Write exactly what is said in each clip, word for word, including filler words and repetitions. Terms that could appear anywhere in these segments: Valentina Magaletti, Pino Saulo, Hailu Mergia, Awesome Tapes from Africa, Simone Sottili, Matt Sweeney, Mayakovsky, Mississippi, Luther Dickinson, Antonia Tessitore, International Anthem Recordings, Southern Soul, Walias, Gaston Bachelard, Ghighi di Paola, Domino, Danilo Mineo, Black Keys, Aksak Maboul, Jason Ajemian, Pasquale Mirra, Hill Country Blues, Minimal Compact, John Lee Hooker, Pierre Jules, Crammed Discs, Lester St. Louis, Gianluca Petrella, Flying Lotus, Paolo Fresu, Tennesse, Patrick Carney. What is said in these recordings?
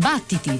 Battiti.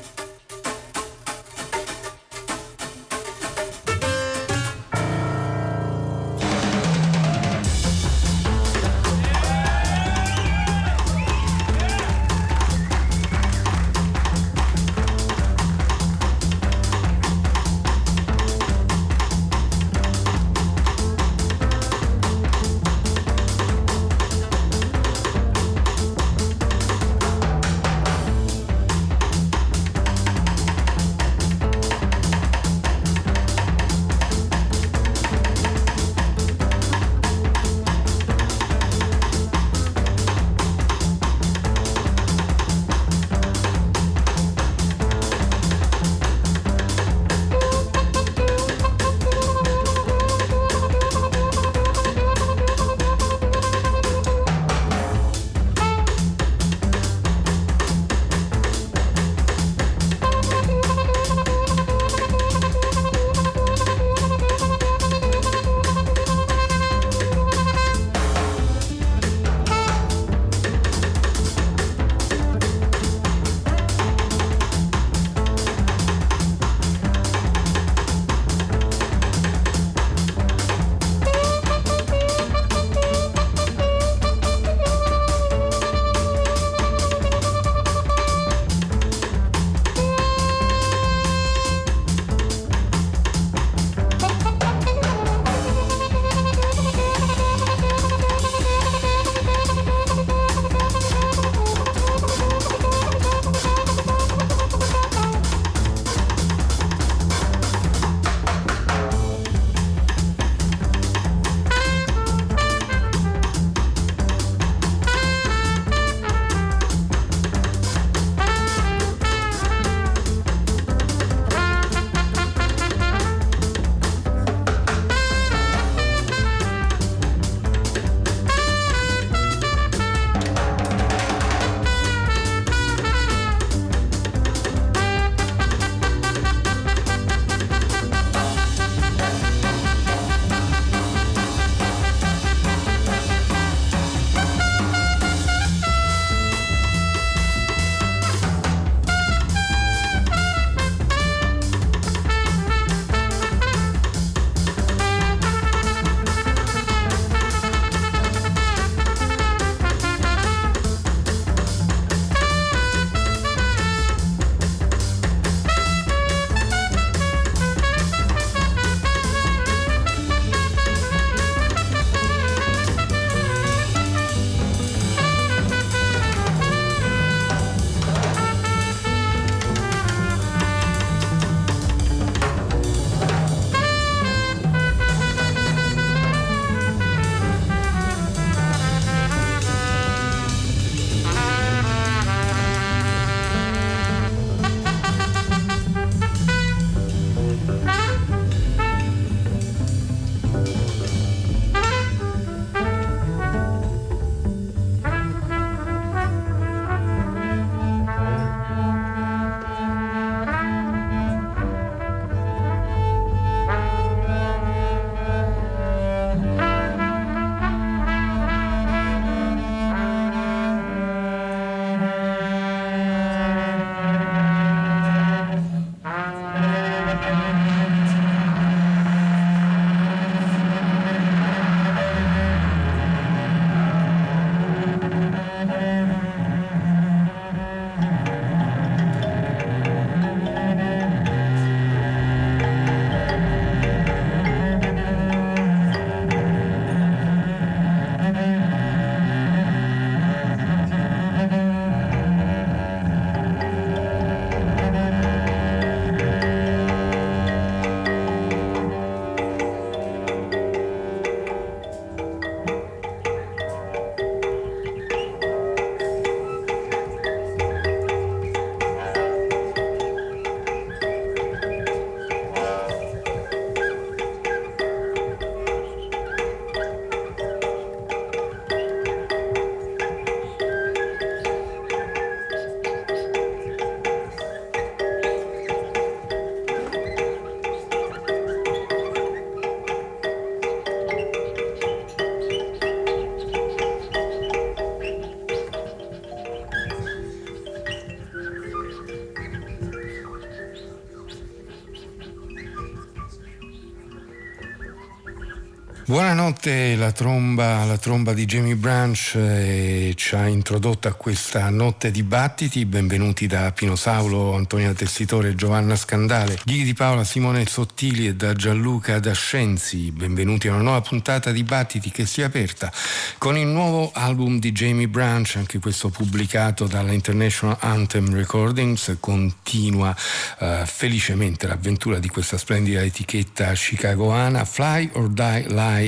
Buonanotte, la tromba, la tromba di Jamie Branch eh, ci ha introdotto a questa notte di battiti. Benvenuti da Pino Saulo, Antonia Tessitore, Giovanna Scandale, Ghighi di Paola, Simone Sottili e da Gianluca Dascenzi. Benvenuti a una nuova puntata di Battiti che si è aperta con il nuovo album di Jamie Branch, anche questo pubblicato dalla International Anthem Recordings. Continua eh, felicemente l'avventura di questa splendida etichetta chicagoana. Fly or Die Live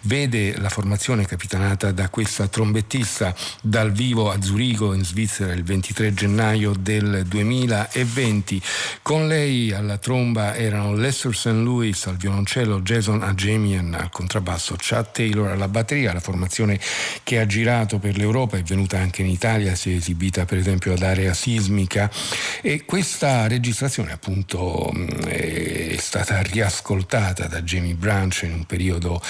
vede la formazione capitanata da questa trombettista dal vivo a Zurigo in Svizzera il ventitré gennaio del duemilaventi. Con lei alla tromba erano Lester Saint Louis, al violoncello Jason Ajemian, al contrabbasso Chad Taylor, alla batteria. La formazione che ha girato per l'Europa è venuta anche in Italia, si è esibita per esempio ad Area Sismica, e questa registrazione appunto è stata riascoltata da Jamie Branch in un periodo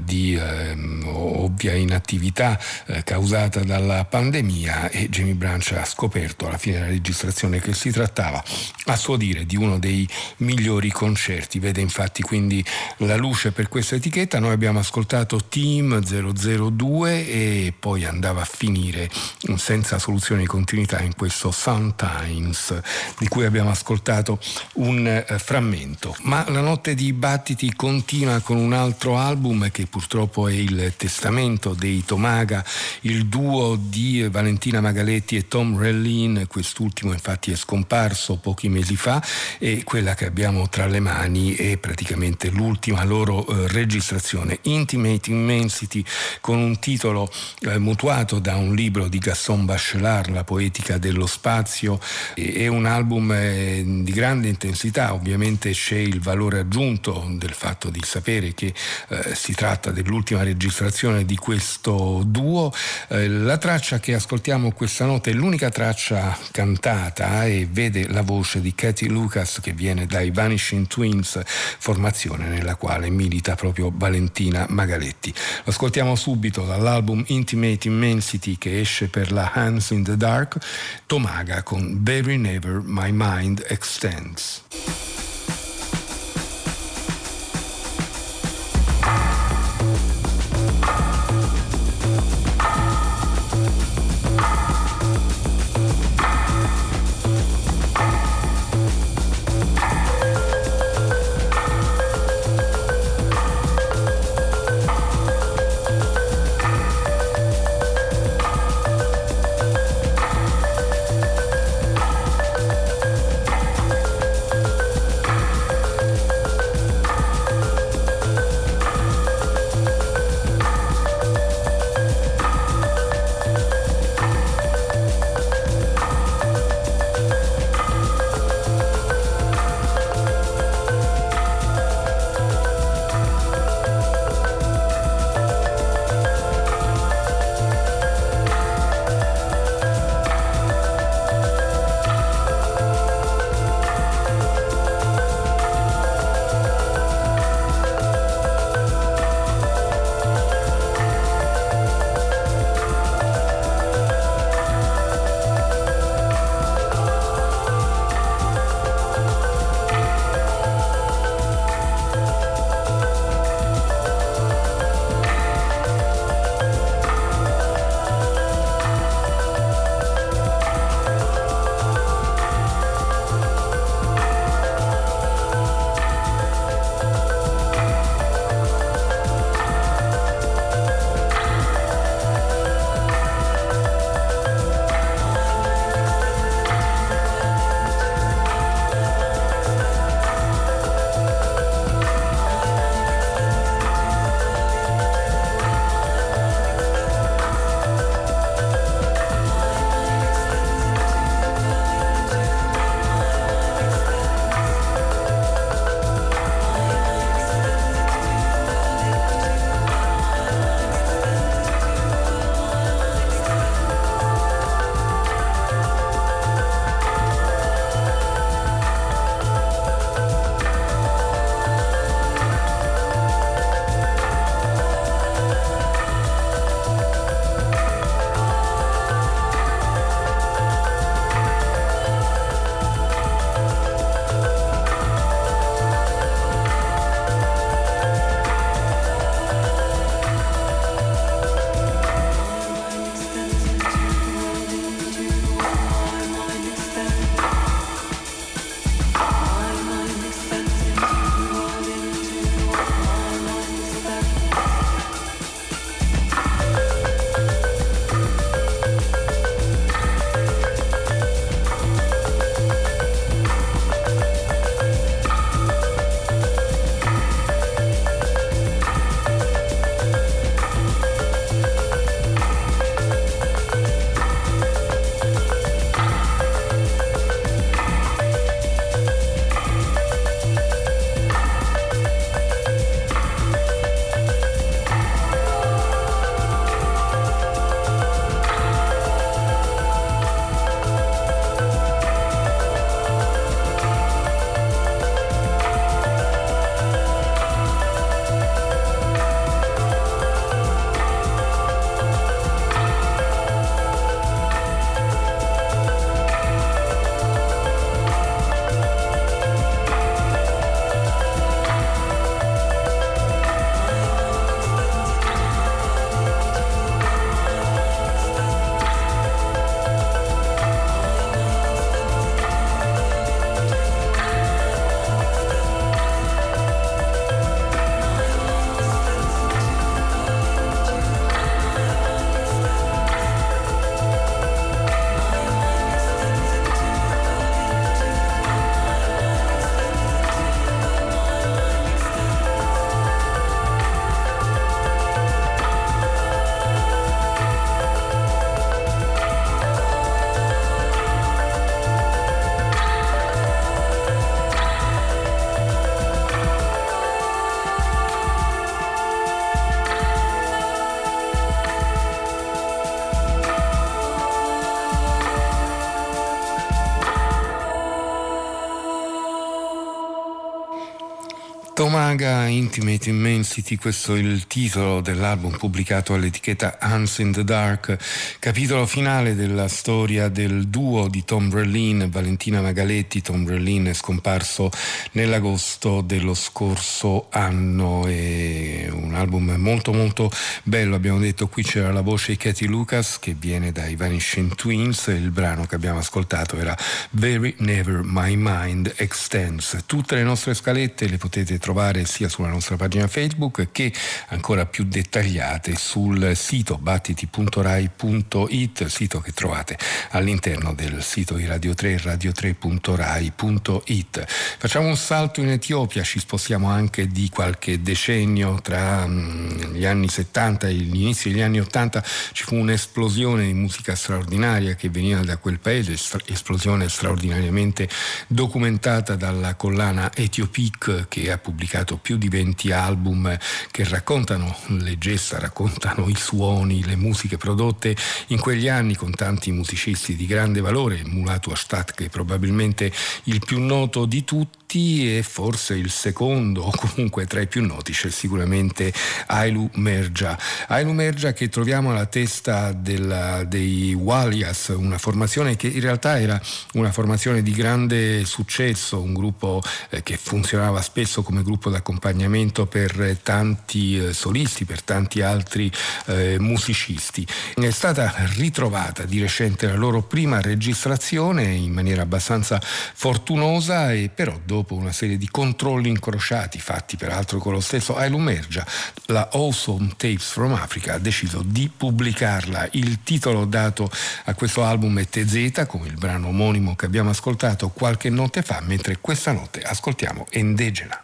di eh, ovvia inattività eh, causata dalla pandemia, e Jamie Branch ha scoperto alla fine della registrazione che si trattava, a suo dire, di uno dei migliori concerti. Vede infatti quindi la luce per questa etichetta. Noi abbiamo ascoltato Team zero zero due e poi andava a finire senza soluzione di continuità in questo Sometimes, di cui abbiamo ascoltato un eh, frammento. Ma la notte di battiti continua con un altro album che purtroppo è il testamento dei Tomaga, il duo di Valentina Magaletti e Tom Verlaine. Quest'ultimo infatti è scomparso pochi mesi fa, e quella che abbiamo tra le mani è praticamente l'ultima loro eh, registrazione, Intimate Immensity, con un titolo eh, mutuato da un libro di Gaston Bachelard, La poetica dello spazio. È un album eh, di grande intensità. Ovviamente c'è il valore aggiunto del fatto di sapere che Eh, si tratta dell'ultima registrazione di questo duo. Eh, la traccia che ascoltiamo questa notte è l'unica traccia cantata e vede la voce di Katie Lucas, che viene dai Vanishing Twins, formazione nella quale milita proprio Valentina Magaletti. Lo ascoltiamo subito dall'album Intimate Immensity, che esce per la Hands in the Dark, Tomaga con Very Never My Mind Extends. Tomaga, Intimate Immensity, questo è il titolo dell'album pubblicato all'etichetta Hands in the Dark, capitolo finale della storia del duo di Tom Verlaine e Valentina Magaletti. Tom Verlaine è scomparso nell'agosto dello scorso anno, è un album molto molto bello, abbiamo detto. Qui c'era la voce di Katie Lucas che viene dai Vanishing Twins, il brano che abbiamo ascoltato era Very Never My Mind Extends. Tutte le nostre scalette le potete trovare sia sulla nostra pagina Facebook che ancora più dettagliate sul sito battiti punto rai punto it, sito che trovate all'interno del sito di Radio tre, radio tre punto rai punto it. Facciamo un salto in Etiopia, ci spostiamo anche di qualche decennio, tra gli anni settanta e gli inizi degli anni ottanta ci fu un'esplosione di musica straordinaria che veniva da quel paese, esplosione straordinariamente documentata dalla collana Etiopic, che ha pubblicato più di venti album che raccontano le gesta, raccontano i suoni, le musiche prodotte in quegli anni, con tanti musicisti di grande valore, Mulatu Ashtat che è probabilmente il più noto di tutti e forse il secondo, o comunque tra i più noti c'è sicuramente Hailu Mergia. Hailu Mergia che troviamo alla testa della, dei Walias, una formazione che in realtà era una formazione di grande successo, un gruppo eh, che funzionava spesso come gruppo d'accompagnamento per tanti eh, solisti, per tanti altri eh, musicisti. È stata ritrovata di recente la loro prima registrazione in maniera abbastanza fortunosa, e però dopo una serie di controlli incrociati fatti peraltro con lo stesso Hailu Mergia, la Awesome Tapes from Africa ha deciso di pubblicarla. Il titolo dato a questo album è T Z, come il brano omonimo che abbiamo ascoltato qualche notte fa, mentre questa notte ascoltiamo Endegena.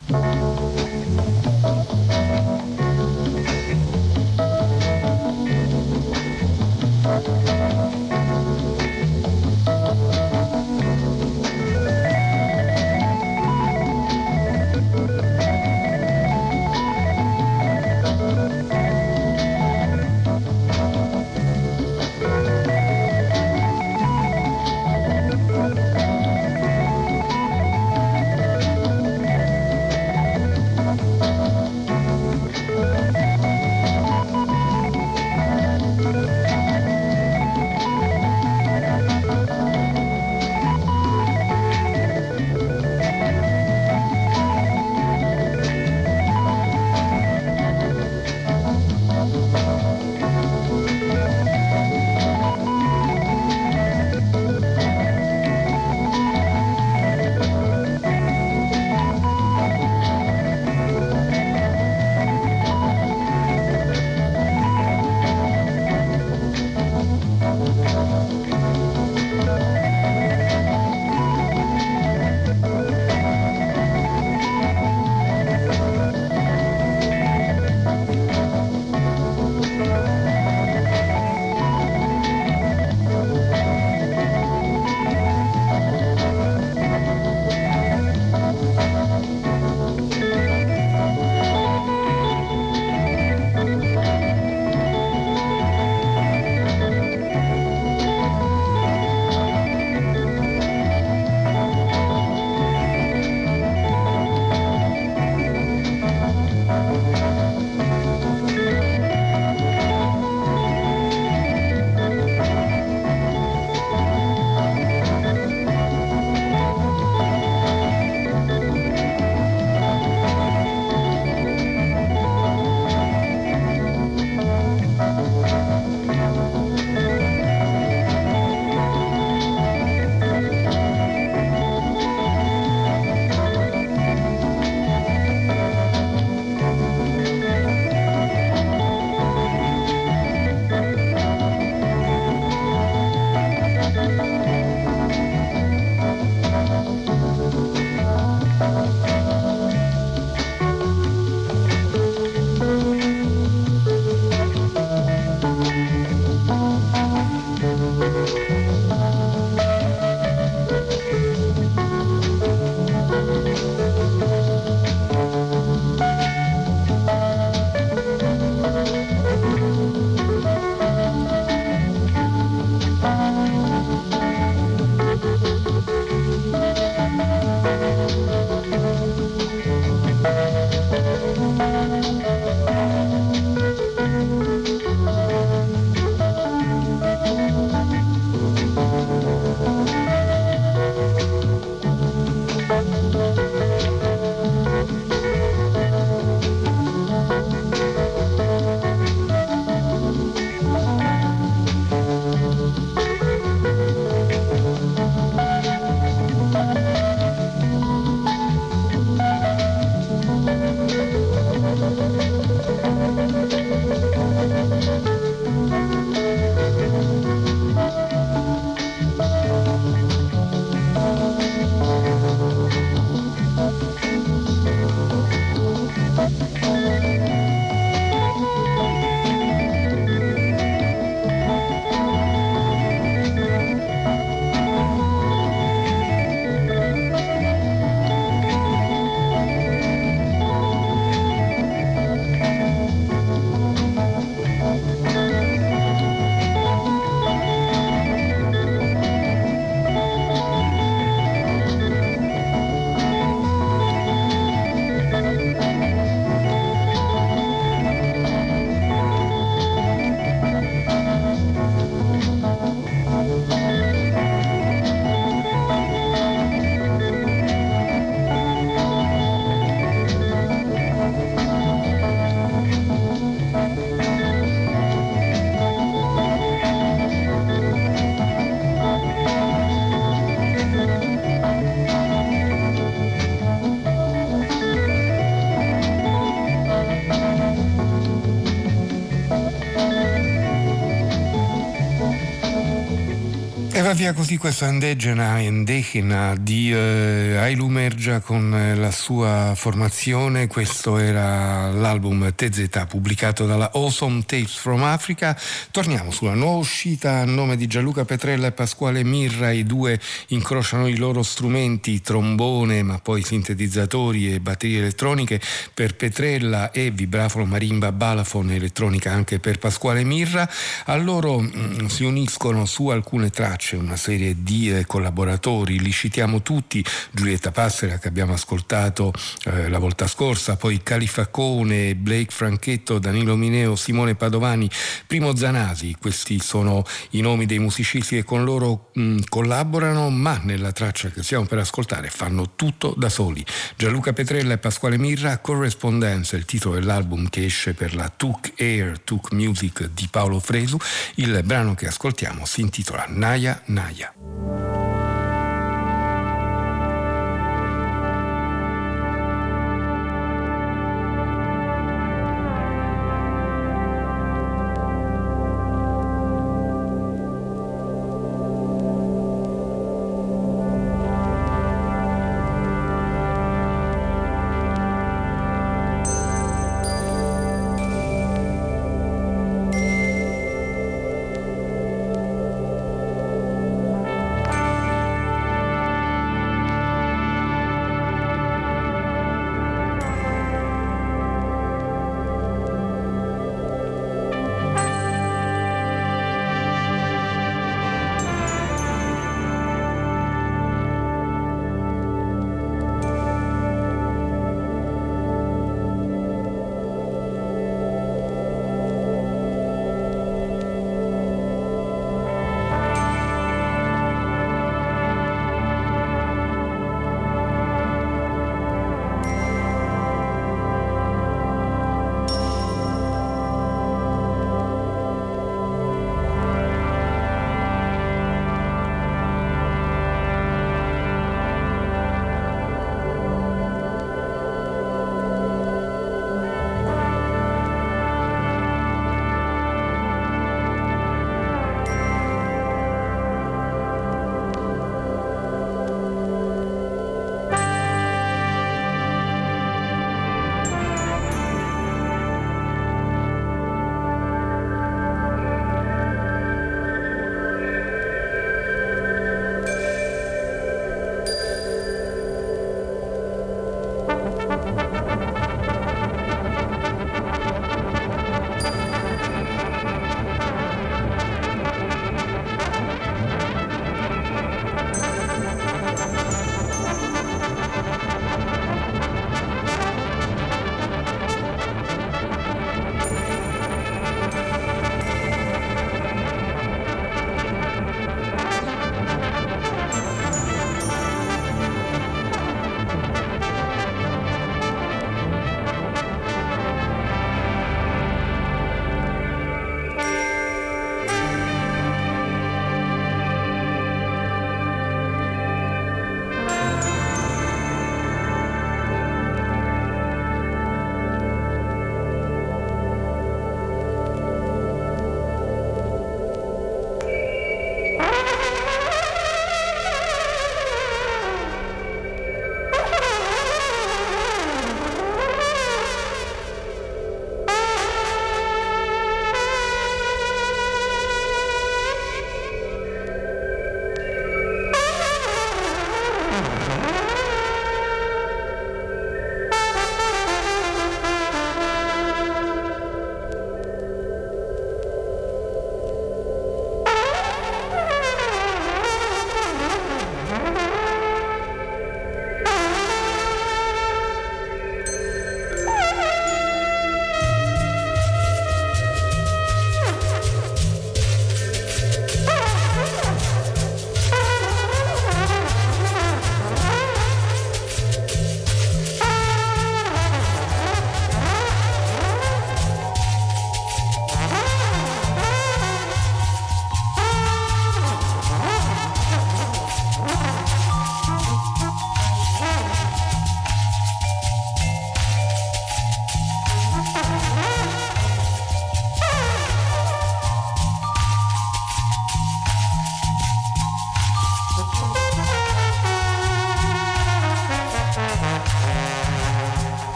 via così questa andegena endechina di eh, Hailu Mergia con eh, la sua formazione. Questo era l'album T Z pubblicato dalla Awesome Tapes from Africa. Torniamo sulla nuova uscita a nome di Gianluca Petrella e Pasquale Mirra. I due incrociano i loro strumenti, trombone ma poi sintetizzatori e batterie elettroniche per Petrella e vibrafono, marimba, balafone, elettronica anche per Pasquale Mirra. A loro mh, si uniscono su alcune tracce una serie di eh, collaboratori, li citiamo tutti: Giulietta Passera, che abbiamo ascoltato eh, la volta scorsa, poi Califacone, Blake Franchetto, Danilo Mineo, Simone Padovani, Primo Zanasi. Questi sono i nomi dei musicisti che con loro mh, collaborano, ma nella traccia che stiamo per ascoltare fanno tutto da soli. Gianluca Petrella e Pasquale Mirra, Correspondenza, il titolo dell'album che esce per la Took Air, Took Music di Paolo Fresu. Il brano che ascoltiamo si intitola Naya Naya.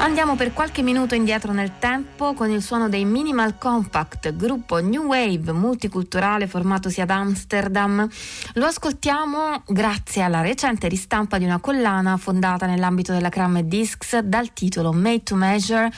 Andiamo per qualche minuto indietro nel tempo con il suono dei Minimal Compact, gruppo new wave multiculturale formatosi ad Amsterdam. Lo ascoltiamo grazie alla recente ristampa di una collana fondata nell'ambito della Crammed Discs dal titolo Made to Measure,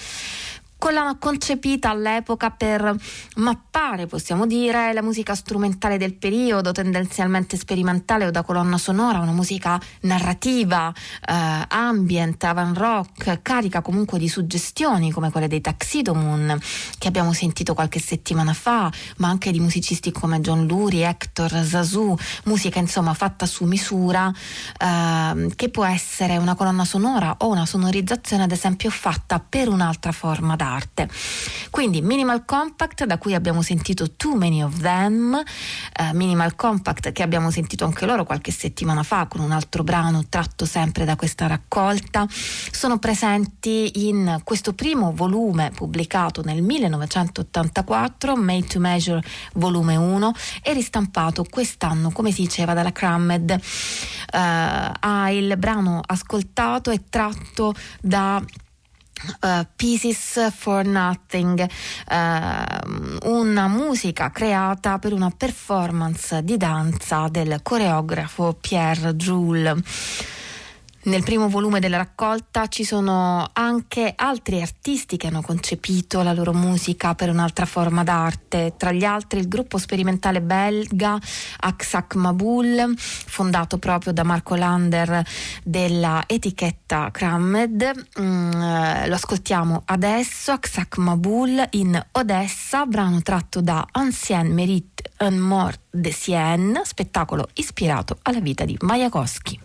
collana concepita all'epoca per mappare, possiamo dire, la musica strumentale del periodo, tendenzialmente sperimentale o da colonna sonora, una musica narrativa, eh, ambient, avant rock, carica comunque di suggestioni come quelle dei Tuxedo Moon che abbiamo sentito qualche settimana fa, ma anche di musicisti come John Lurie, Hector Zazou, musica insomma fatta su misura, eh, che può essere una colonna sonora o una sonorizzazione ad esempio fatta per un'altra forma d'arte. d'arte. Quindi Minimal Compact, da cui abbiamo sentito Too Many of Them, eh, Minimal Compact che abbiamo sentito anche loro qualche settimana fa con un altro brano tratto sempre da questa raccolta, sono presenti in questo primo volume pubblicato nel millenovecentottantaquattro, Made to Measure volume uno, e ristampato quest'anno, come si diceva, dalla Crammed. Uh, ah, il brano ascoltato è tratto da Uh, Pieces for Nothing, uh, una musica creata per una performance di danza del coreografo Pierre Jules. Nel primo volume della raccolta ci sono anche altri artisti che hanno concepito la loro musica per un'altra forma d'arte, tra gli altri il gruppo sperimentale belga Aksak Maboul, fondato proprio da Marco Lander della etichetta Crammed. Mm, lo ascoltiamo adesso, Aksak Maboul in Odessa, brano tratto da Ancien Mérite un Mort de Sienne, spettacolo ispirato alla vita di Mayakovsky.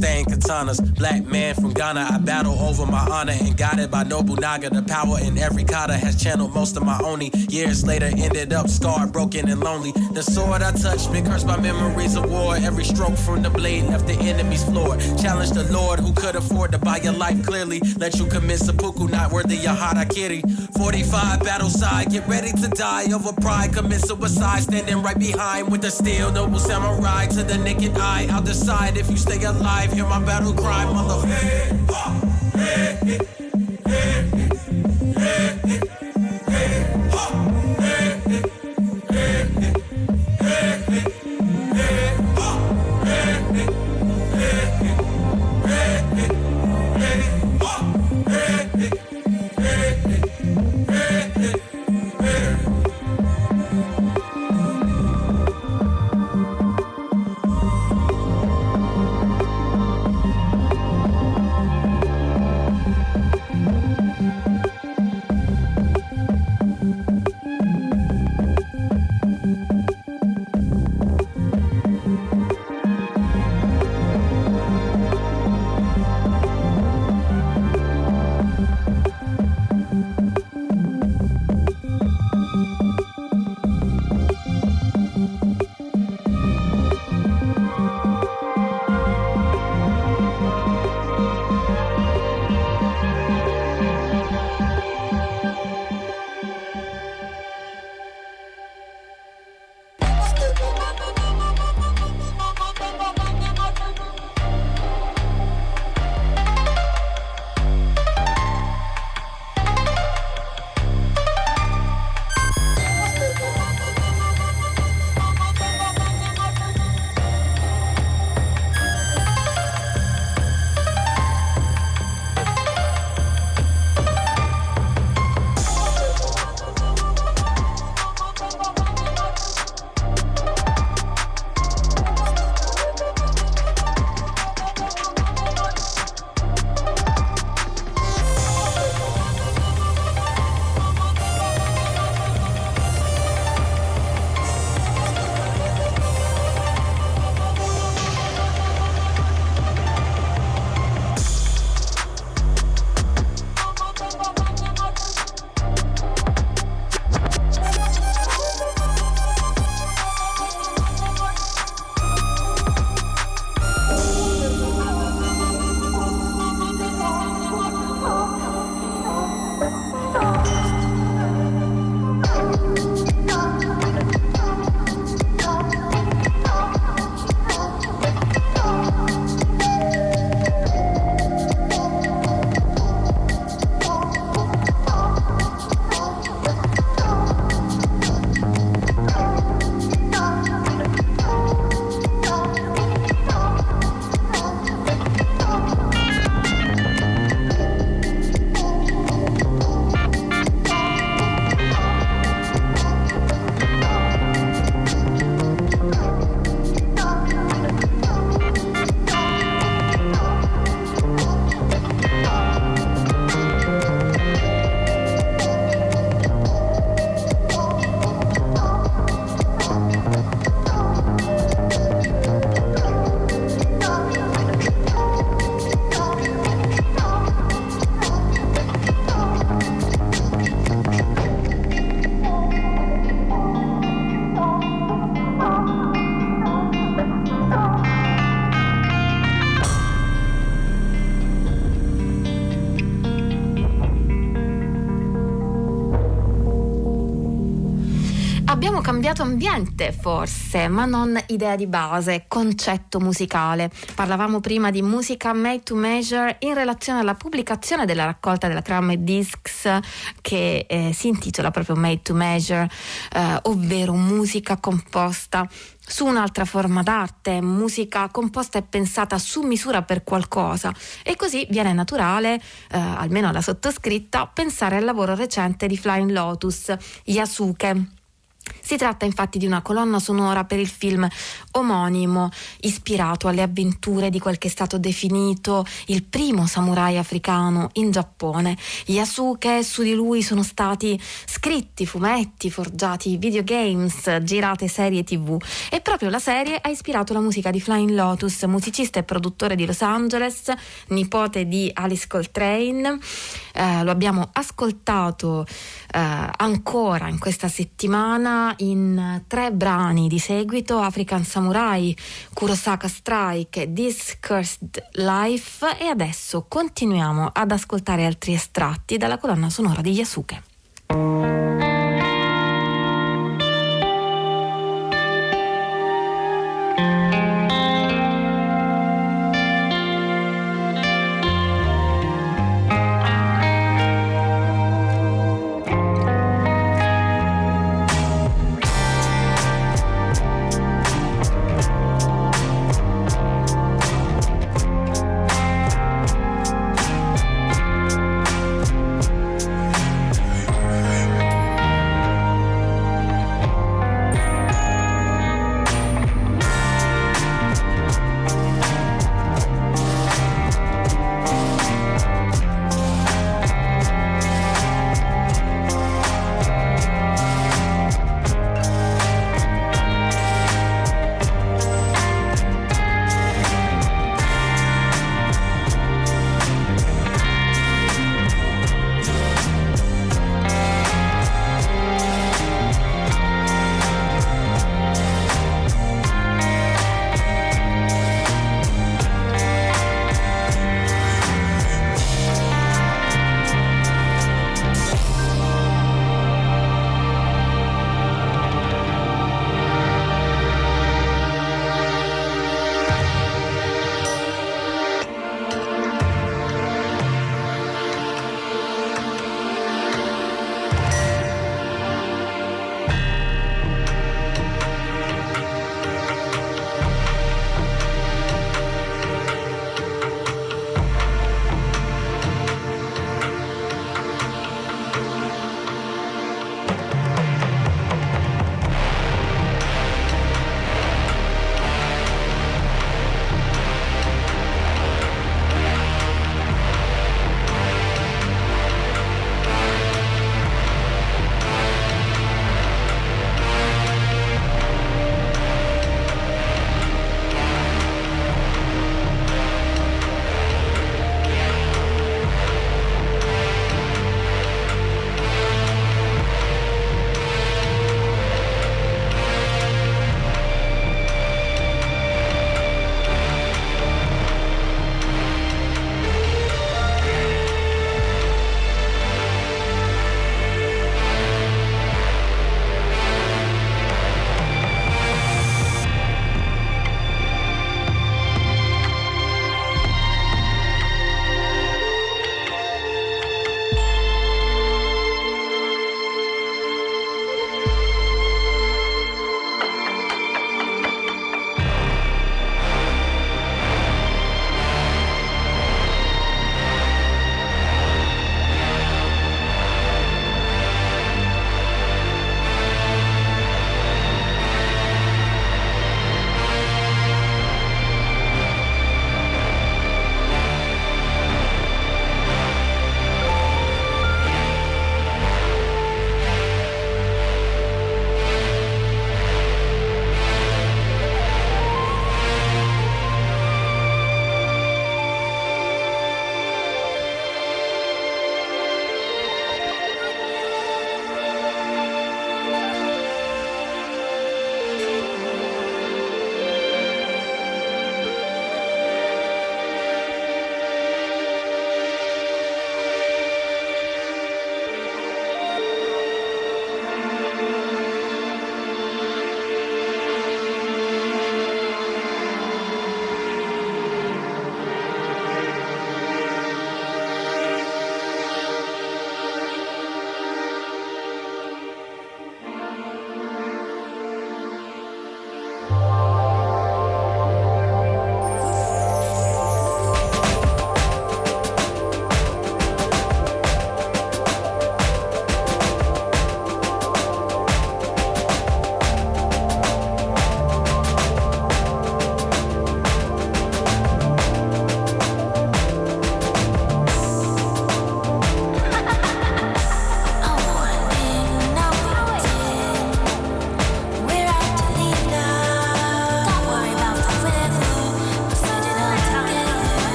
stained katanas. Black man from Ghana, I battle over my honor and guided by Nobunaga. The power in every kata has channeled most of my oni. Years later, ended up scarred, broken, and lonely. The sword I touched been cursed by memories of war. Every stroke from the blade left the enemy's floor. Challenge the Lord who could afford to buy your life clearly. Let you commit seppuku, not worthy your harakiri. forty-five battle side, get ready to die over pride. Commit suicide, standing right behind with a steel noble samurai. To the naked eye, I'll decide if you stay alive. Hear my battle cry, motherfucker. Cambiato ambiente forse, ma non idea di base, concetto musicale. Parlavamo prima di musica made to measure in relazione alla pubblicazione della raccolta della Crammed Discs che eh, si intitola proprio Made to Measure, eh, ovvero musica composta su un'altra forma d'arte, musica composta e pensata su misura per qualcosa, e così viene naturale, eh, almeno alla sottoscritta, pensare al lavoro recente di Flying Lotus, Yasuke, Si tratta infatti di una colonna sonora per il film omonimo, ispirato alle avventure di quel che è stato definito il primo samurai africano in Giappone. Yasuke, su di lui sono stati scritti fumetti, forgiati videogames, girate serie tv, e proprio la serie ha ispirato la musica di Flying Lotus, musicista e produttore di Los Angeles, nipote di Alice Coltrane. Eh, lo abbiamo ascoltato eh, ancora in questa settimana in tre brani di seguito: African Samurai, Kurosaka Strike, This Cursed Life. E adesso continuiamo ad ascoltare altri estratti dalla colonna sonora di Yasuke.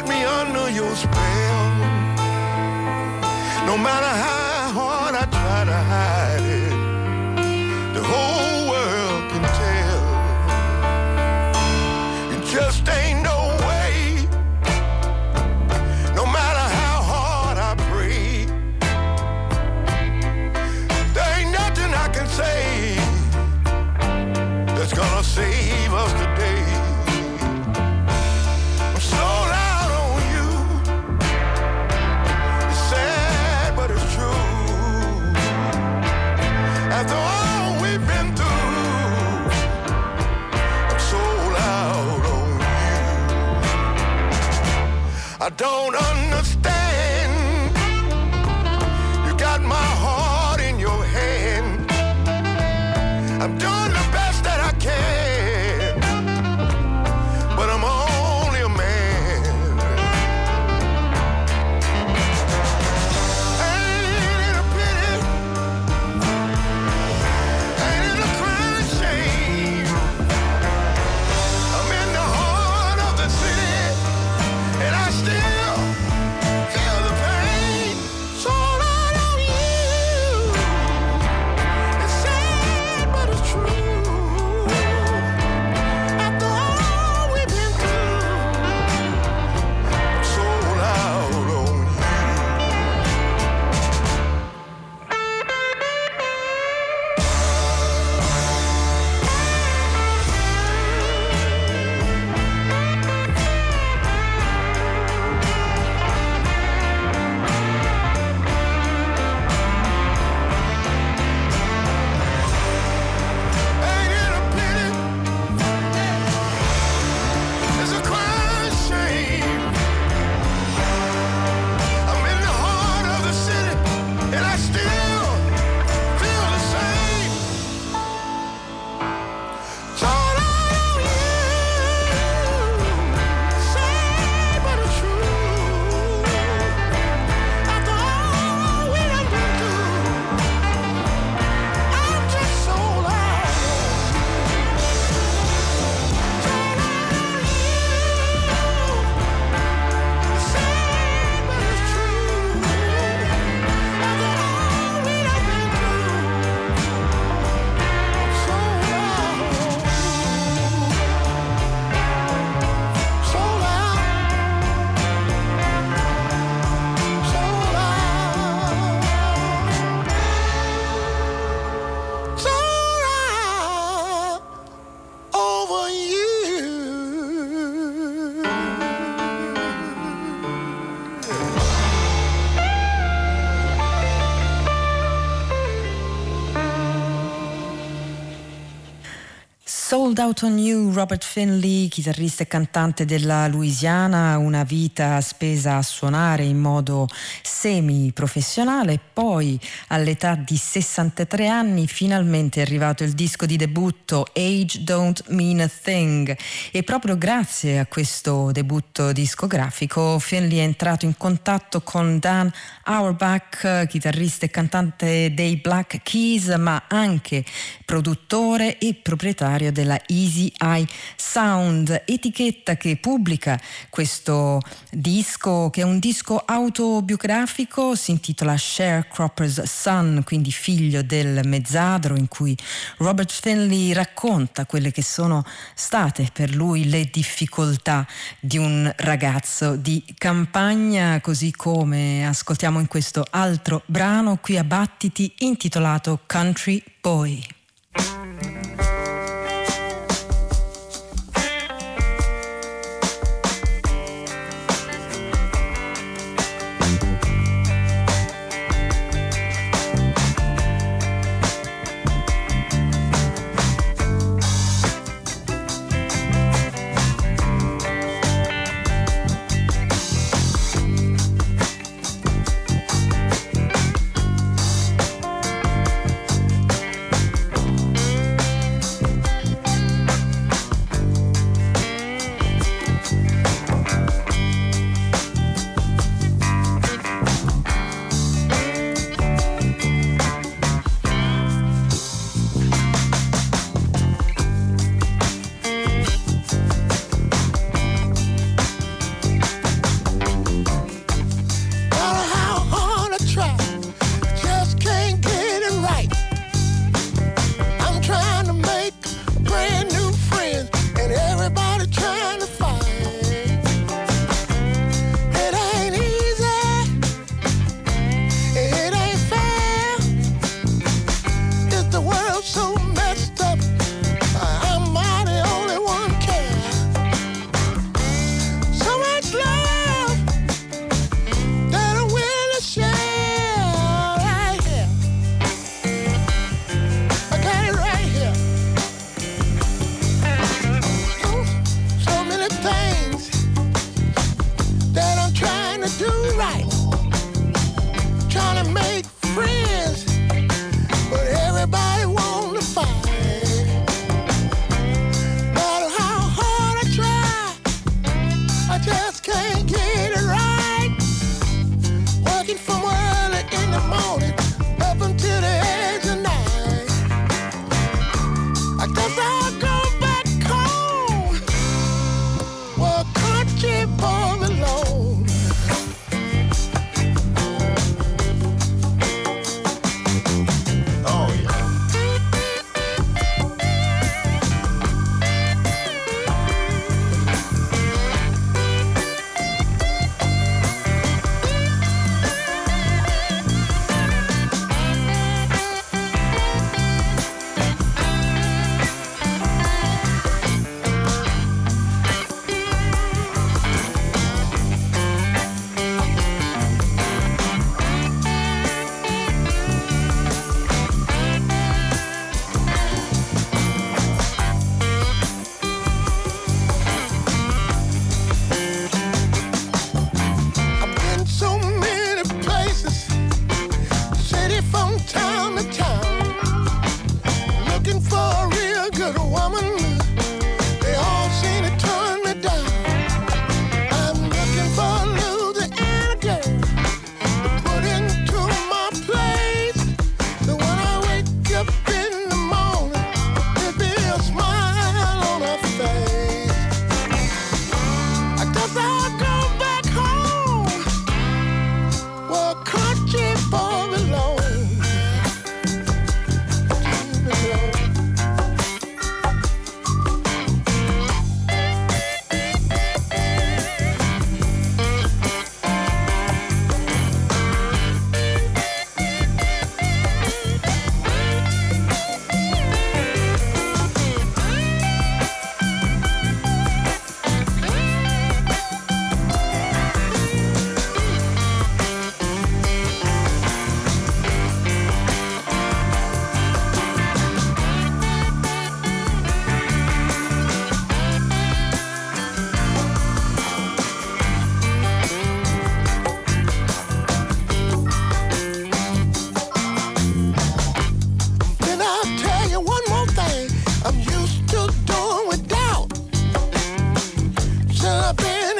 got me under your spell. No matter how hard I try to hide it, the whole world can tell. It just ain't no way. No matter how hard I pray, there ain't nothing I can say that's gonna save us today. I don't understand. You got my heart in your hand. I'm doing the best that I can, but I'm only a man. Ain't it a pity? Ain't it a crying and shame? I'm in the heart of the city, and I still Sold Out on You, Robert Finley, chitarrista e cantante della Louisiana, una vita spesa a suonare in modo semi-professionale. Poi all'età di sessantatré anni finalmente è arrivato il disco di debutto Age Don't Mean a Thing, e proprio grazie a questo debutto discografico Finley è entrato in contatto con Dan Auerbach, chitarrista e cantante dei Black Keys, ma anche produttore e proprietario della Easy Eye Sound, etichetta che pubblica questo disco, che è un disco autobiografico, si intitola Sharecropper's Son, quindi figlio del mezzadro, in cui Robert Finley racconta quelle che sono state per lui le difficoltà di un ragazzo di campagna, così come ascoltiamo in questo altro brano qui a Battiti, intitolato Country Boy.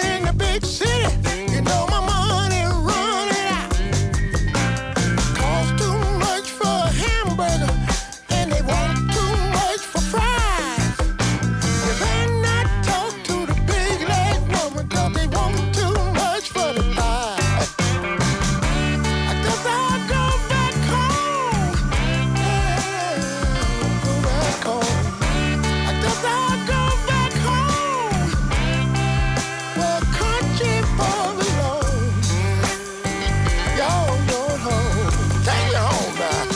in the big city. You know my money running out. Cost too much for a hamburger, and they want too much for fries. You better not talk to the big leg woman, 'cause they want too much for the pie. I guess I'll go back home. Yeah, go back home. I guess I'll go back home. Well, country boy belongs. Y'all going home. Take me home now.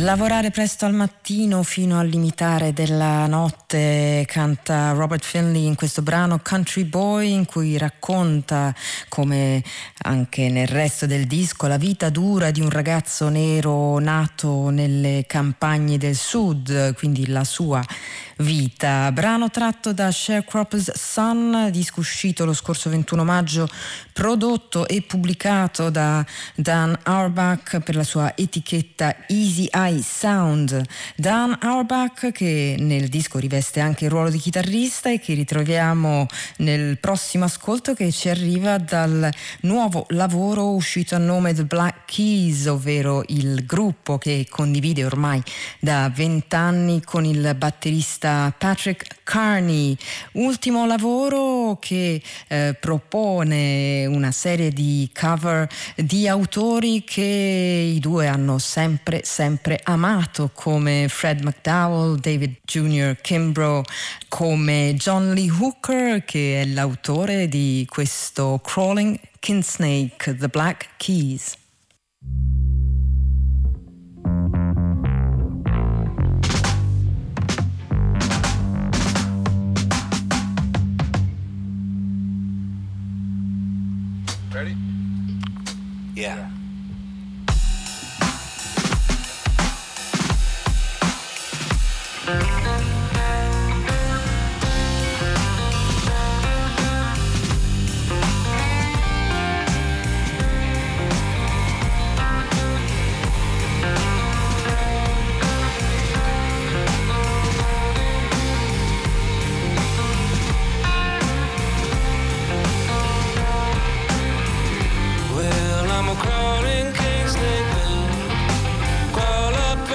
Lavorare presto al mattino fino al limitare della notte, canta Robert Finley in questo brano Country Boy, in cui racconta, come anche nel resto del disco, la vita dura di un ragazzo nero nato nelle campagne del sud, quindi la sua vita. Brano tratto da Sharecropper's Son, disco uscito lo scorso ventuno maggio, prodotto e pubblicato da Dan Auerbach per la sua etichetta Easy Eye Sound. Dan Auerbach, che nel disco riveste anche il ruolo di chitarrista e che ritroviamo nel prossimo ascolto, che ci arriva dal nuovo lavoro uscito a nome The Black Keys, ovvero il gruppo che condivide ormai da vent'anni con il batterista Patrick Carney. Ultimo lavoro che eh, propone una serie di cover di autori che i due hanno sempre sempre amato, come Fred McDowell, David Junior Kimbrough, come John Lee Hooker, che è l'autore di questo Crawling Kinsnake, The Black Keys. Ready? Yeah. yeah. Call up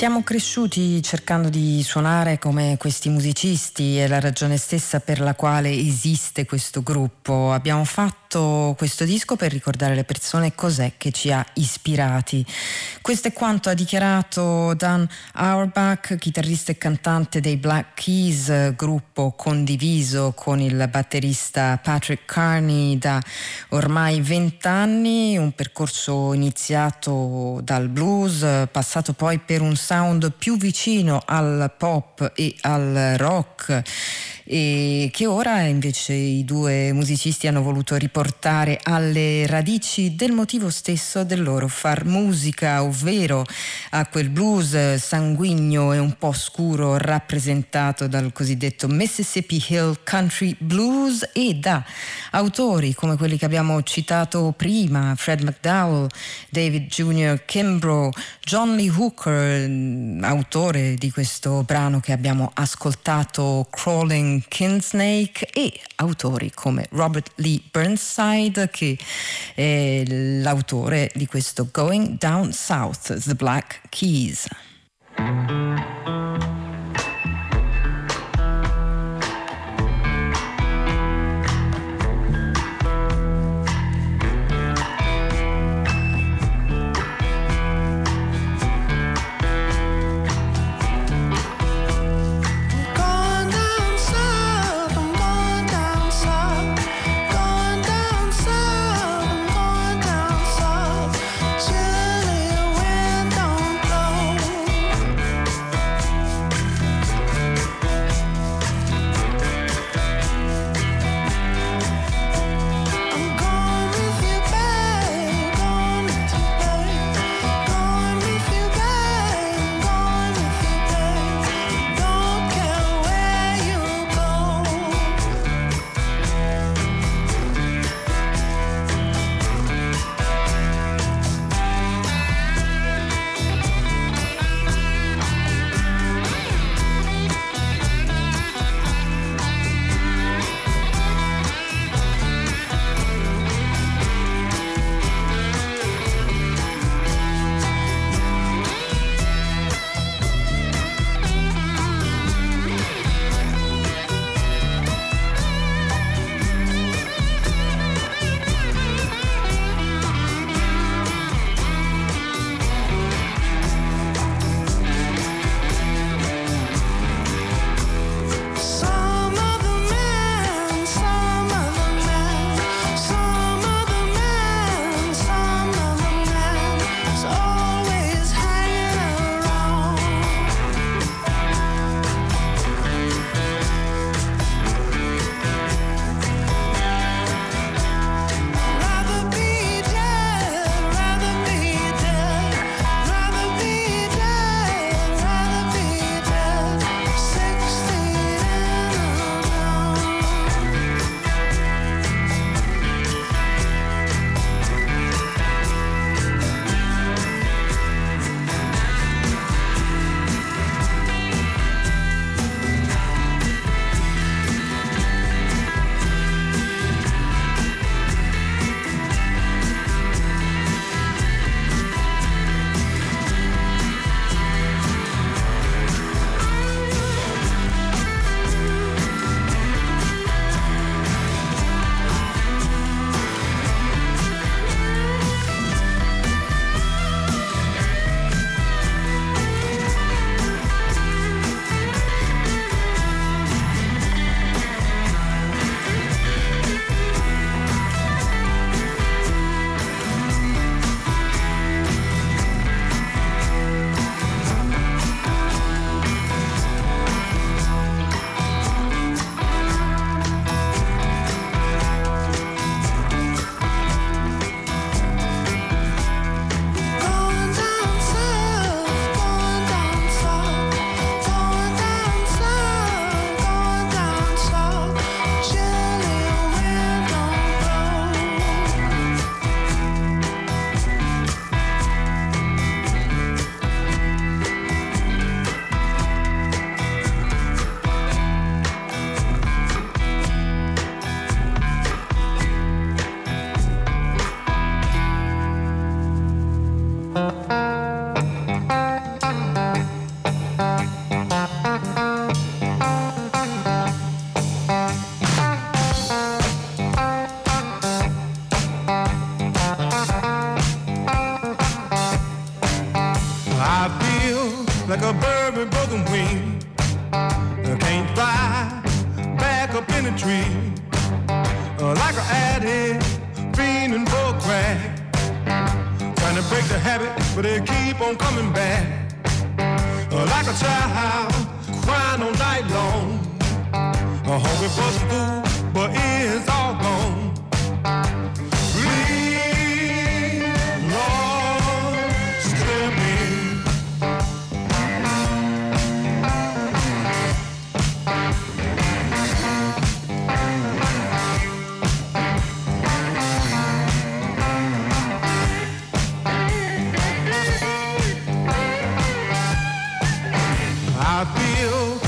Siamo cresciuti cercando di suonare come questi musicisti, è la ragione stessa per la quale esiste questo gruppo. Abbiamo fatto questo disco per ricordare alle persone cos'è che ci ha ispirati. Questo è quanto ha dichiarato Dan Auerbach, chitarrista e cantante dei Black Keys, gruppo condiviso con il batterista Patrick Carney da ormai vent'anni, un percorso iniziato dal blues, passato poi per un sound più vicino al pop e al rock, e che ora invece i due musicisti hanno voluto riportare alle radici del motivo stesso del loro far musica, ovvero a quel blues sanguigno e un po' scuro rappresentato dal cosiddetto Mississippi Hill Country Blues e da autori come quelli che abbiamo citato prima, Fred McDowell, David Junior Kimbrough, John Lee Hooker, autore di questo brano che abbiamo ascoltato, Crawling Kinsnake, e autori come Robert Lee Burnside, che è l'autore di questo Going Down South, The Black Keys. like a bird with broken wings. I can't fly back up in the tree, like an addict fiending for crack, trying to break the habit, but they keep on coming back. Like a child crying all night long, hungry for some food, but it's all gone.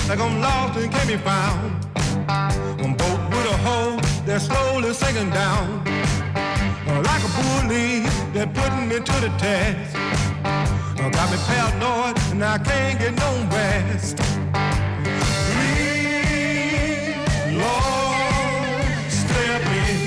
Like I'm lost and can't be found. I'm boat with a hole that's slowly sinking down. Like a bully that putting me to the test. Got me paranoid and I can't get no rest. Please, Lord, step in.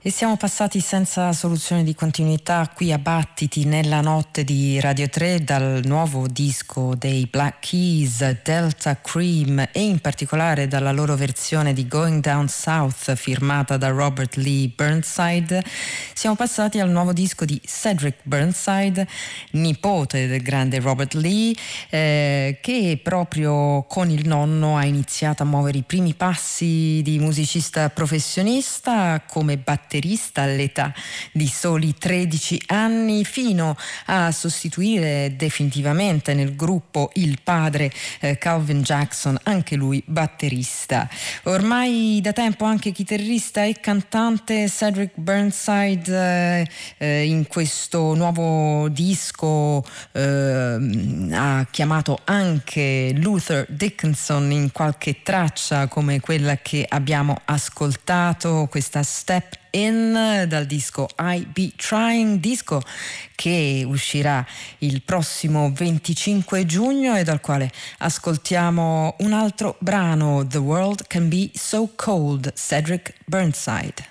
E siamo passati senza soluzione di continuità qui a Battiti nella notte di Radio tre dal nuovo disco dei Black Keys, Delta Cream, e in particolare dalla loro versione di Going Down South firmata da Robert Lee Burnside. Siamo passati al nuovo disco di Cedric Burnside, nipote del grande Robert Lee, eh, che proprio con il nonno ha iniziato a muovere i primi passi di musicista professionista come batterista all'età di soli tredici anni, fino a sostituire definitivamente nel gruppo il padre eh, Calvin Jackson, anche lui batterista. Ormai da tempo anche chitarrista e cantante, Cedric Burnside eh, in questo nuovo disco eh, ha chiamato anche Luther Dickinson in qualche traccia come quella che abbiamo ascoltato, questa Step In, dal disco I Be Trying, disco che uscirà il prossimo venticinque giugno e dal quale ascoltiamo un altro brano, The World Can Be So Cold, Cedric Burnside.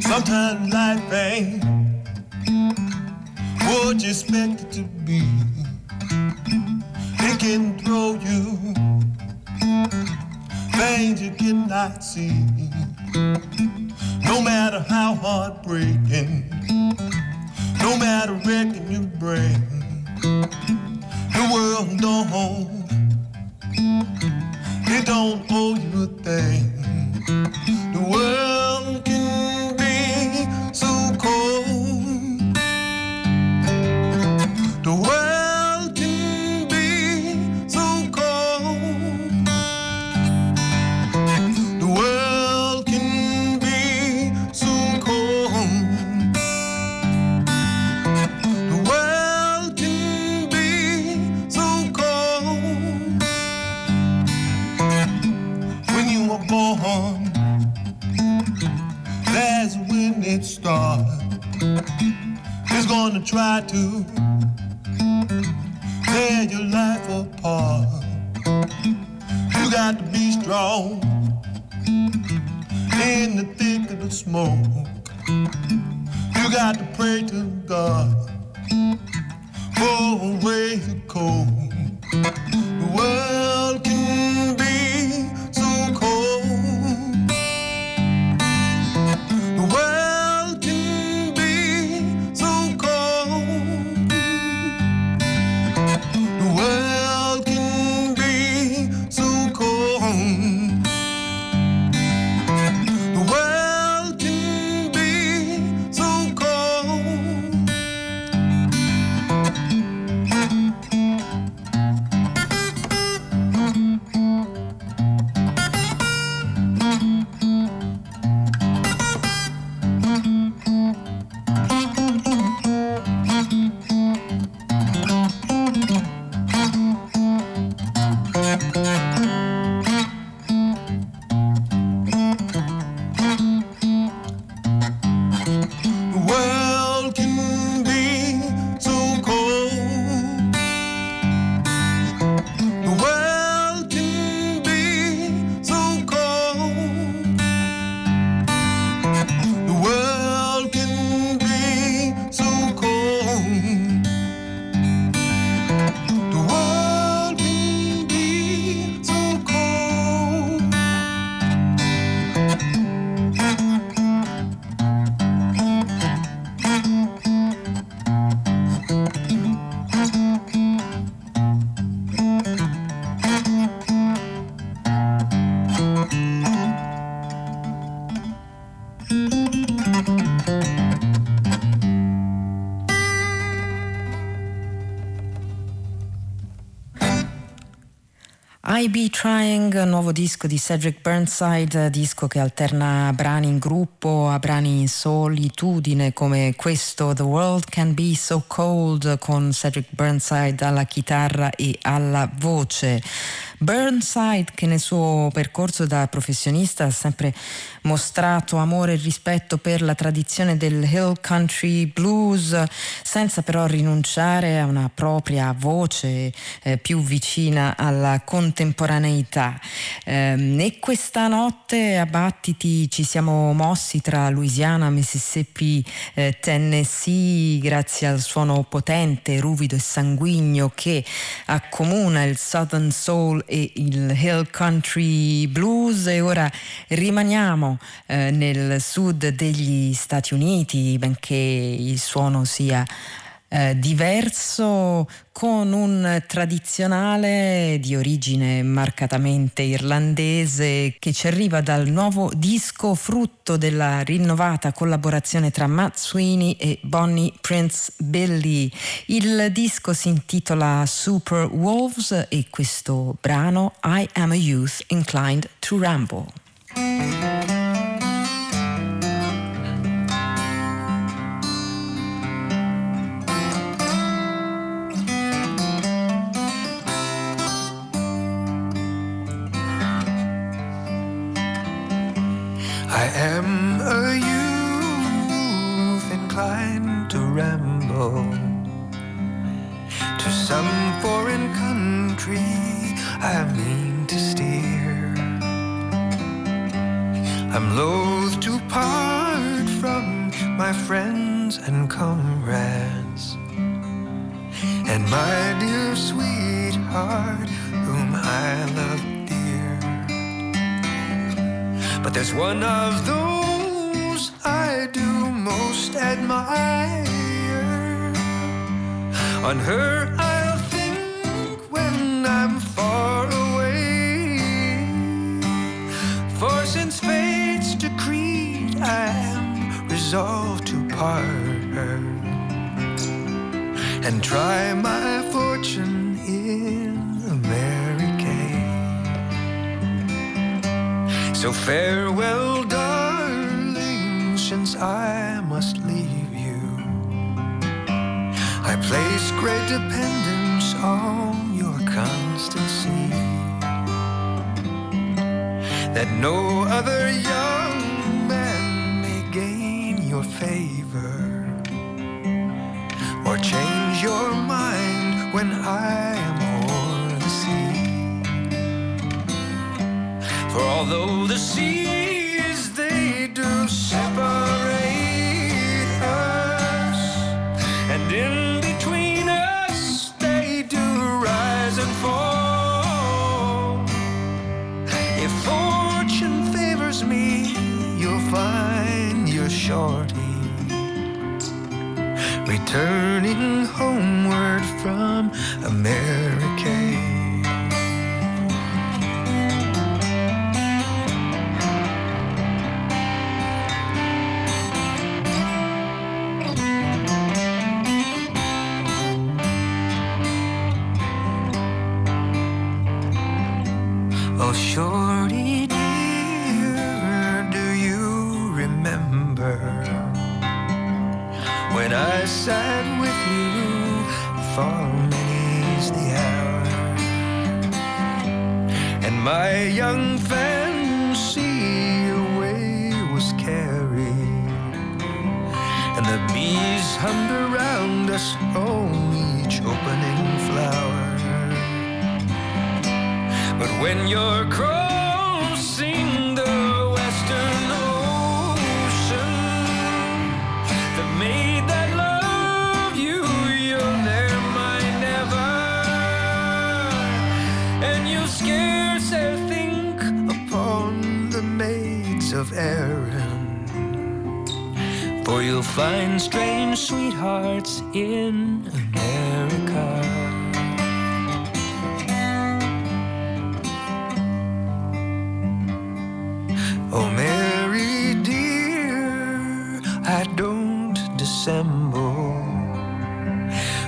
Sometimes life ain't what you expect it to be. It can throw you things you cannot see. No matter how heartbreaking, no matter wrecking you bring, the world don't, it don't owe you a thing. The world can be so cold. The world can be so cold. The world can be so cold. The world can be so cold. When you were born, that's when it starts. It's gonna try to tear your life apart. You got to be strong in the thick of the smoke. You You got to pray to God for a way to cope. The world can be so cold. The world can be so cold. The world can be so cold. I Be Trying, nuovo disco di Cedric Burnside, disco che alterna brani in gruppo a brani in solitudine come questo The World Can Be So Cold, con Cedric Burnside alla chitarra e alla voce. Burnside, che nel suo percorso da professionista ha sempre mostrato amore e rispetto per la tradizione del Hill Country Blues, senza però rinunciare a una propria voce eh, più vicina alla contemporaneità. Eh, e questa notte a Battiti ci siamo mossi tra Louisiana, Mississippi, eh, Tennessee, grazie al suono potente, ruvido e sanguigno che accomuna il Southern Soul e il Hill Country Blues. E ora rimaniamo eh, nel sud degli Stati Uniti, benché il suono sia eh, diverso, con un tradizionale di origine marcatamente irlandese che ci arriva dal nuovo disco frutto della rinnovata collaborazione tra Matt Sweeney e Bonnie Prince Billy. Il disco si intitola Super Wolves e questo brano I Am a Youth Inclined to Ramble. I am a youth inclined to ramble to some foreign country I mean to steer. I'm loath to part from my friends and comrades and my dear sweetheart whom I love. But there's one of those I do most admire. On her I'll think when I'm far away. For since fate's decreed, I am resolved to part her and try my fortune in America. So farewell, darling, since I must leave you. I place great dependence on your constancy, that no other young man may gain your favor or change your mind when I am o'er the sea. For although the seas, they do separate us, shorty, returning homeward from America. Oh, shorty dear, do you remember when I sat with you for many's the hour, and my young fancy away was carried, and the bees hummed around us on each opening flower? But when you're crossing the Western Ocean, the maid that love you, you'll ne'er mind ever, and you'll scarce e'er think upon the maids of Erin, for you'll find strange sweethearts in America. Oh, Mary dear, I don't dissemble,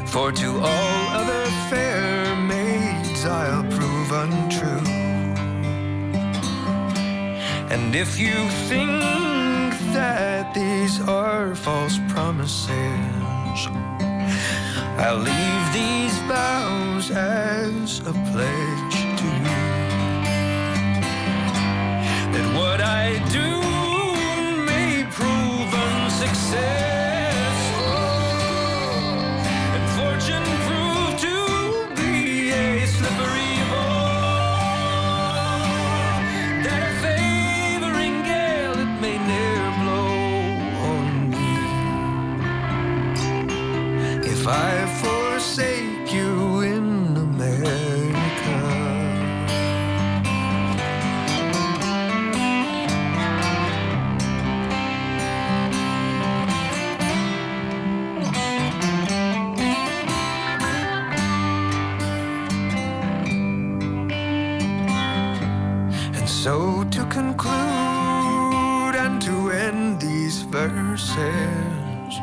for to all other fair maids I'll prove untrue. And if you think that these are false promises, I'll leave these vows as a pledge to you. What I do may prove unsuccessful, and fortune prove to be a slippery ball, that a favoring gale it may ne'er blow on me, if I forsake you in America. So to conclude and to end these verses,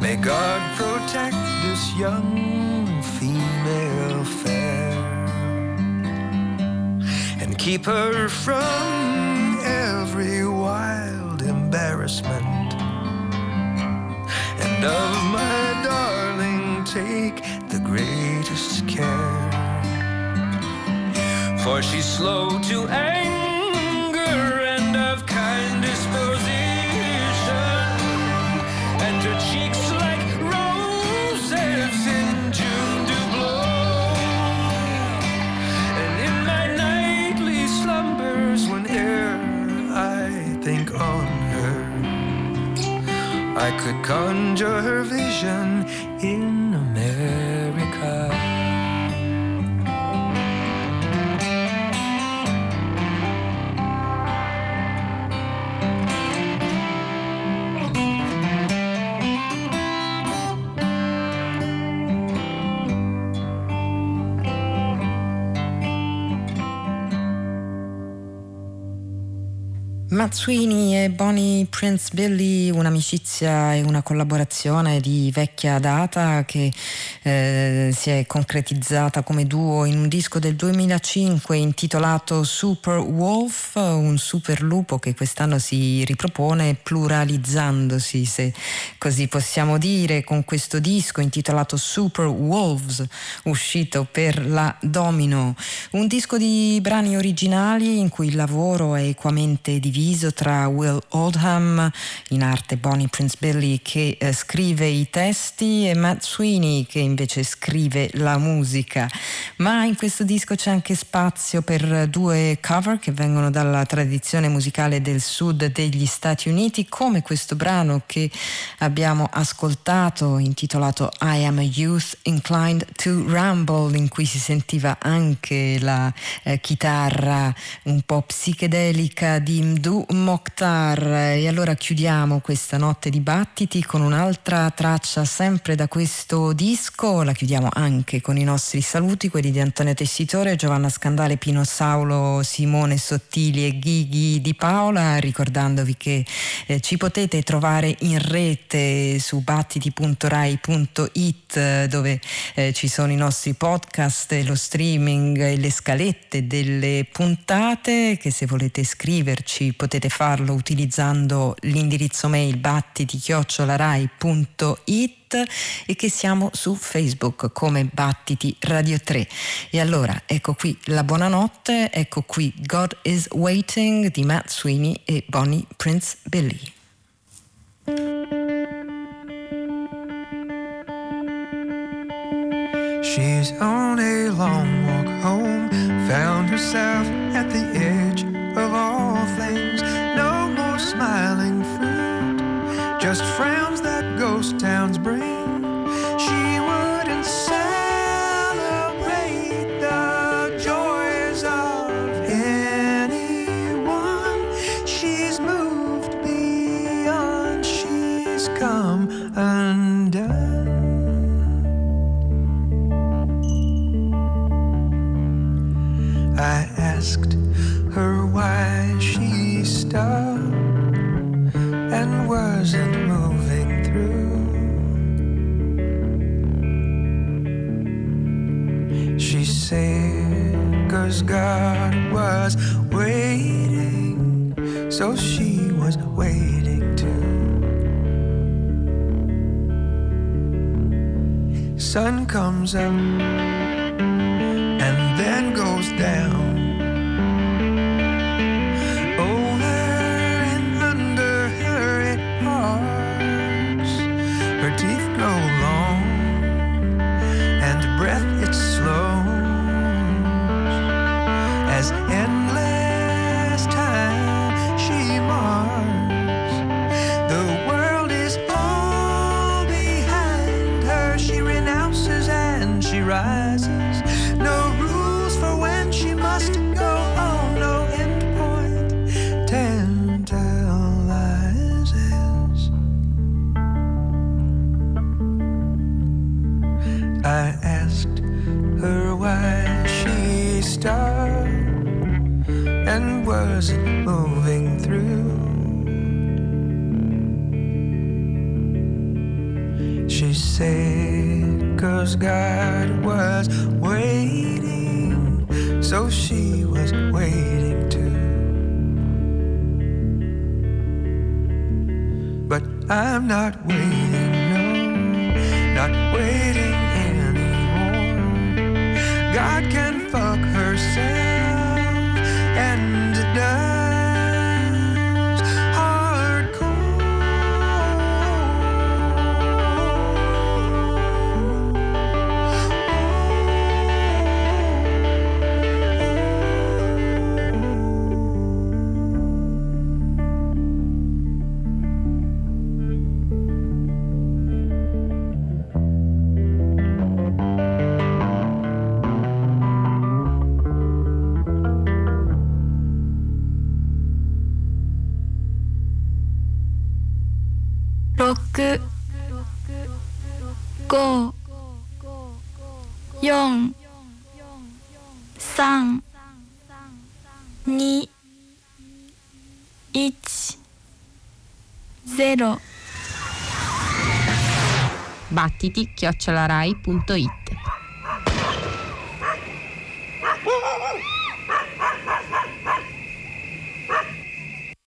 may God protect this young female fair, and keep her from every wild embarrassment, and of my darling take the greatest care. For she's slow to anger and of kind disposition, and her cheeks like roses in June do blow. And in my nightly slumbers, whene'er I think on her, I could conjure her vision in America. Matt Sweeney e Bonnie Prince Billy, un'amicizia e una collaborazione di vecchia data che eh, si è concretizzata come duo in un disco del duemilacinque intitolato Super Wolf, un super lupo che quest'anno si ripropone pluralizzandosi, se così possiamo dire, con questo disco intitolato Super Wolves, uscito per la Domino. Un disco di brani originali in cui il lavoro è equamente diviso tra Will Oldham, in arte Bonnie Prince Billy, che eh, scrive i testi, e Matt Sweeney, che invece scrive la musica. Ma in questo disco c'è anche spazio per due cover che vengono dalla tradizione musicale del sud degli Stati Uniti, come questo brano che abbiamo ascoltato intitolato I Am a Youth Inclined to Rumble, in cui si sentiva anche la eh, chitarra un po' psichedelica di du Mokhtar. E allora chiudiamo questa notte di Battiti con un'altra traccia sempre da questo disco. La chiudiamo anche con i nostri saluti, quelli di Antonio Tessitore, Giovanna Scandale, Pino Saulo, Simone Sottili e Ghighi Di Paola, ricordandovi che eh, ci potete trovare in rete su battiti punto rai punto it, dove eh, ci sono i nostri podcast, lo streaming e le scalette delle puntate, che se volete scriverci potete farlo utilizzando l'indirizzo mail battiti chiocciola rai punto it, e che siamo su Facebook come Battiti Radio tre. E allora ecco qui la buonanotte, ecco qui God is Waiting di Matt Sweeney e Bonnie Prince Billy. She's on a long walk home, found herself at the edge of all things. No more smiling fruit, just frowns that ghost towns bring. She wouldn't celebrate the joys of anyone. She's moved beyond, she's come undone. I asked her why she stopped and wasn't moving through. She said, 'cause God was waiting, so she was waiting too. Sun comes up and then goes down, over and under her it parts. Her teeth grow long and breath it slows, as endless time she marks. The world is all behind her, she renounces and she rises. I asked her why she stopped and wasn't moving through. She said, 'cause God was waiting, so she was waiting too. But I'm not waiting, no, not waiting. God can fuck herself and does hardcore. Battiti chiocciola rai punto it